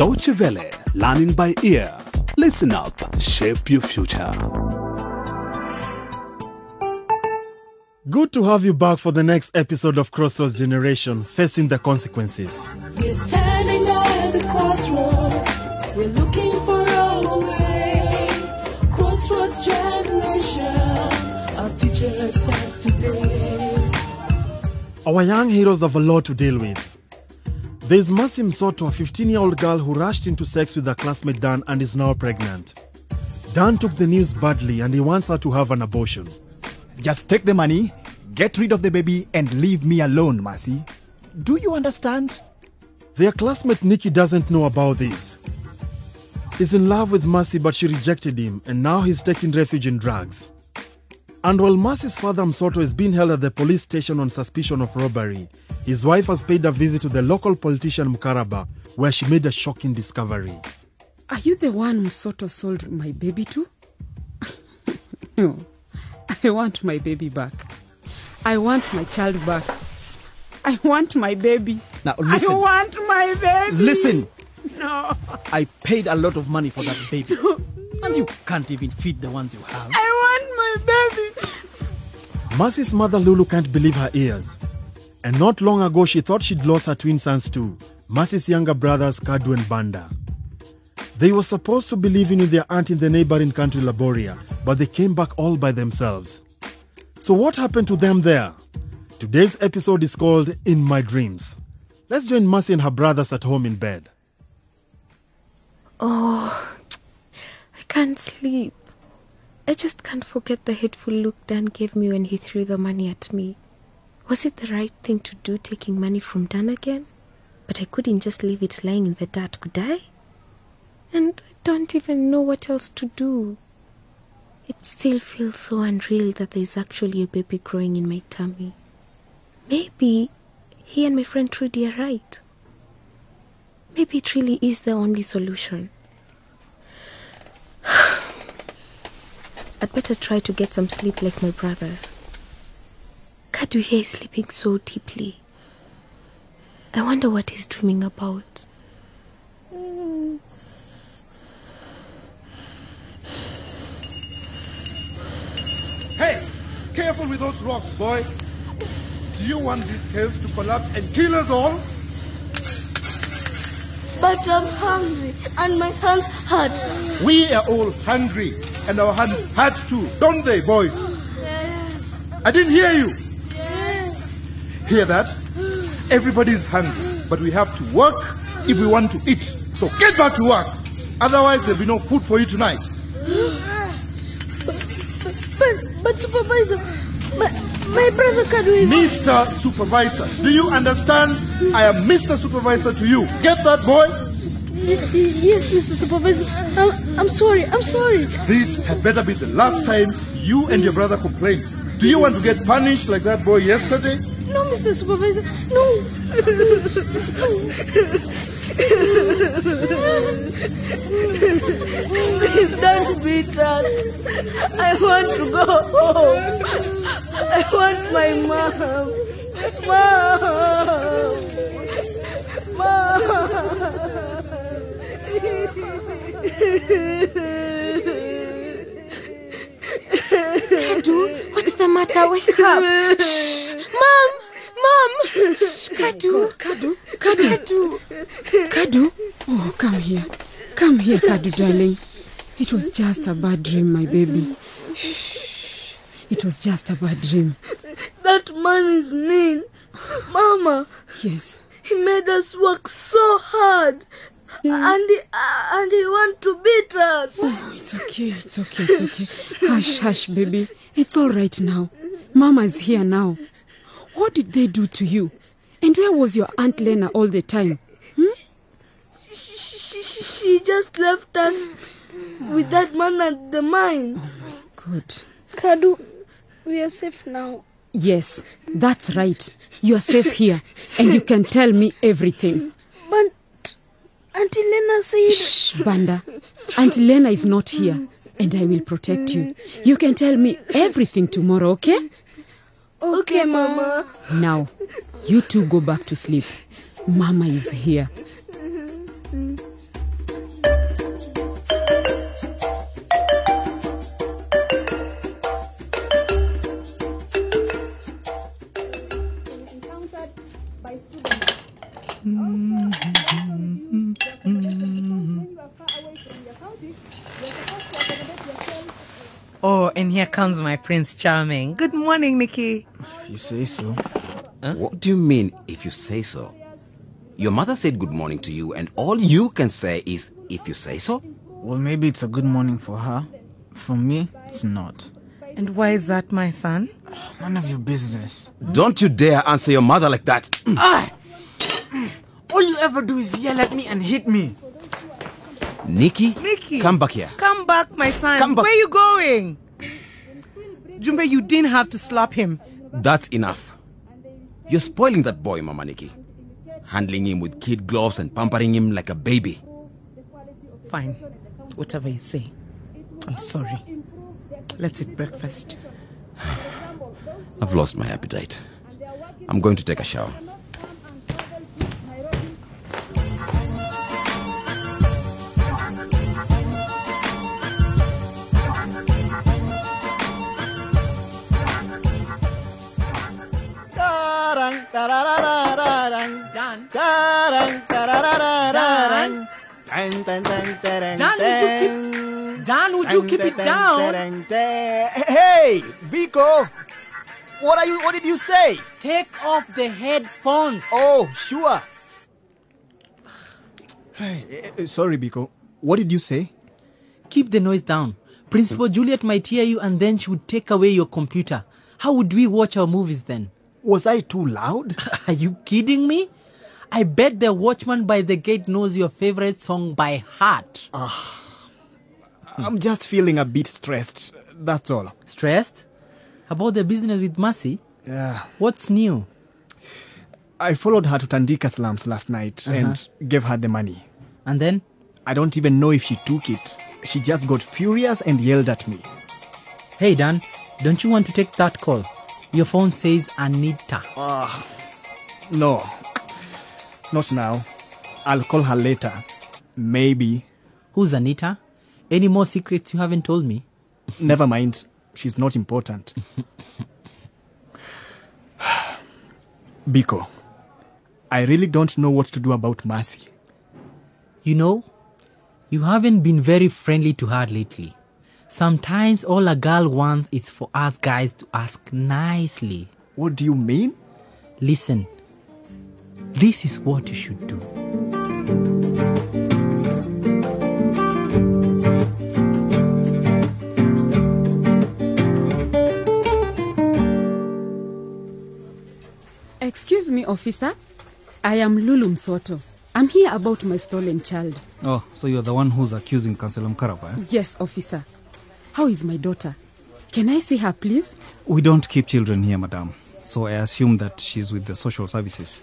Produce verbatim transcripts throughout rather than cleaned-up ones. Deutsche Welle, learning by ear. Listen up, shape your future. Good to have you back for the next episode of Crossroads Generation, Facing the Consequences. We're standing at the crossroads. We're looking for our way. Crossroads Generation, our future stands today. Our young heroes have a lot to deal with. There's Mercy Msoto, a fifteen-year-old girl who rushed into sex with her classmate Dan and is now pregnant. Dan took the news badly and he wants her to have an abortion. Just take the money, get rid of the baby and leave me alone, Mercy. Do you understand? Their classmate Nikki doesn't know about this. He's in love with Mercy, but she rejected him and now he's taking refuge in drugs. And while Mercy's father Msoto is being held at the police station on suspicion of robbery, his wife has paid a visit to the local politician Mkaraba, where she made a shocking discovery. Are you the one Msoto sold my baby to? No, I want my baby back. I want my child back. I want my baby. Now listen. I want my baby. Listen. No. I paid a lot of money for that baby. No, no. And you can't even feed the ones you have. I want my baby. Mercy's mother Lulu can't believe her ears. And not long ago, she thought she'd lost her twin sons too, Mercy's younger brothers Kadu and Banda. They were supposed to be living with their aunt in the neighboring country Laboria, but they came back all by themselves. So what happened to them there? Today's episode is called In My Dreams. Let's join Mercy and her brothers at home in bed. Oh, I can't sleep. I just can't forget the hateful look Dan gave me when he threw the money at me. Was it the right thing to do, taking money from Dan again? But I couldn't just leave it lying in the dirt, could I? And I don't even know what else to do. It still feels so unreal that there is actually a baby growing in my tummy. Maybe he and my friend Trudy are right. Maybe it really is the only solution. I'd better try to get some sleep like my brothers. Kadu here is sleeping so deeply. I wonder what he's dreaming about. Mm. Hey! Careful with those rocks, boy! Do you want these caves to collapse and kill us all? But I'm hungry and my hands hurt. We are all hungry and our hands hurt too, don't they, boys? Yes. I didn't hear you. Hear that? Everybody's hungry, but we have to work if we want to eat. So get back to work. Otherwise, there'll be no food for you tonight. But, but Supervisor, my, my brother Kadu is... Mister Supervisor, do you understand? I am Mister Supervisor to you. Get that, boy? Yes, Mister Supervisor. I'm, I'm sorry, I'm sorry. This had better be the last time you and your brother complain. Do you want to get punished like that boy yesterday? No, Mister Supervisor, no. Please don't beat us. I want to go home. I want my mom. Mom. Mom. Kadu, what's the matter? Wake up. Shh. Mom. Mom! Shh, Kadu! Kadu! Kadu! Kadu! Kadu! Oh, come here. Come here, Kadu, darling. It was just a bad dream, my baby. Shh. It was just a bad dream. That man is mean. Mama. Yes. He made us work so hard. Yeah. And, he, uh, and he want to beat us. Oh, it's okay. It's okay. It's okay. Hush, hush, baby. It's all right now. Mama's here now. What did they do to you? And where was your Aunt Lena all the time? Hmm? She, she, she just left us with that man at the mines. Oh, good. Kadu, we are safe now. Yes, that's right. You are safe here and you can tell me everything. But Auntie Lena said... Shh, Banda. Auntie Lena is not here and I will protect you. You can tell me everything tomorrow, okay? Okay, Mama. Now, you two go back to sleep. Mama is here. Mm-hmm. Mm-hmm. Mm-hmm. Oh, and here comes my Prince Charming. Good morning, Nikki. If you say so. Huh? What do you mean, if you say so? Your mother said good morning to you, and all you can say is, if you say so? Well, maybe it's a good morning for her. For me, it's not. And why is that, my son? Oh, none of your business. Don't you dare answer your mother like that. Ah! All you ever do is yell at me and hit me. Nikki, Nikki, come back here. Come back, my son. Come back. Where are you going? Jumbe, you didn't have to slap him. That's enough. You're spoiling that boy, Mama Nikki. Handling him with kid gloves and pampering him like a baby. Fine. Whatever you say. I'm sorry. Let's eat breakfast. I've lost my appetite. I'm going to take a shower. Dan, Dan, would you keep, Dan, would you keep it down? Hey, Biko, what are you? What did you say? Take off the headphones. Oh, sure. Hey, sorry, Biko. What did you say? Keep the noise down. Principal Juliet might hear you, and then she would take away your computer. How would we watch our movies then? Was I too loud? Are you kidding me? I bet the watchman by the gate knows your favorite song by heart. Uh, I'm just feeling a bit stressed, that's all. Stressed? About the business with Mercy? Yeah. What's new? I followed her to Tandika slums last night uh-huh. and gave her the money. And then? I don't even know if she took it. She just got furious and yelled at me. Hey, Dan, don't you want to take that call? Your phone says Anita. Uh, no. Not now. I'll call her later. Maybe. Who's Anita? Any more secrets you haven't told me? Never mind. She's not important. Biko, I really don't know what to do about Mercy. You know, you haven't been very friendly to her lately. Sometimes all a girl wants is for us guys to ask nicely. What do you mean? Listen, this is what you should do. Excuse me, officer. I am Lulu Umsoto. I'm here about my stolen child. Oh, so you're the one who's accusing Kanselam Karaba, eh? Yes, officer. How is my daughter? Can I see her, please? We don't keep children here, madam. So I assume that she's with the social services.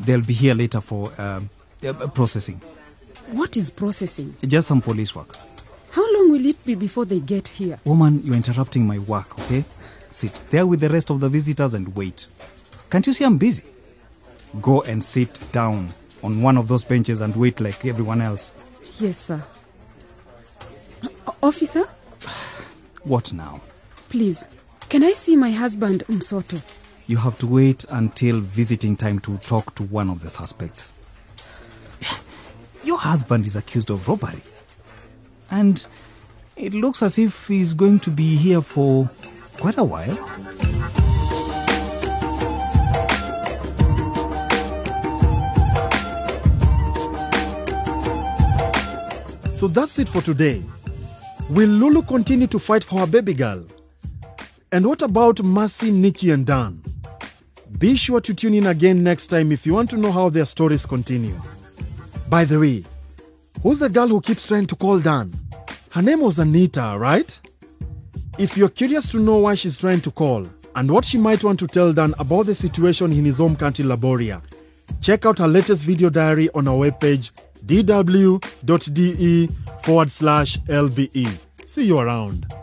They'll be here later for uh, processing. What is processing? Just some police work. How long will it be before they get here? Woman, you're interrupting my work, okay? Sit there with the rest of the visitors and wait. Can't you see I'm busy? Go and sit down on one of those benches and wait like everyone else. Yes, sir. O- officer? What now? Please, can I see my husband, Umsoto? You have to wait until visiting time to talk to one of the suspects. Your husband is accused of robbery. And it looks as if he's going to be here for quite a while. So that's it for today. Will Lulu continue to fight for her baby girl? And what about Mercy, Nikki and Dan? Be sure to tune in again next time if you want to know how their stories continue. By the way, who's the girl who keeps trying to call Dan? Her name was Anita, right? If you're curious to know why she's trying to call and what she might want to tell Dan about the situation in his home country, Laboria, check out her latest video diary on our webpage, d w dot d e forward slash L B E. See you around.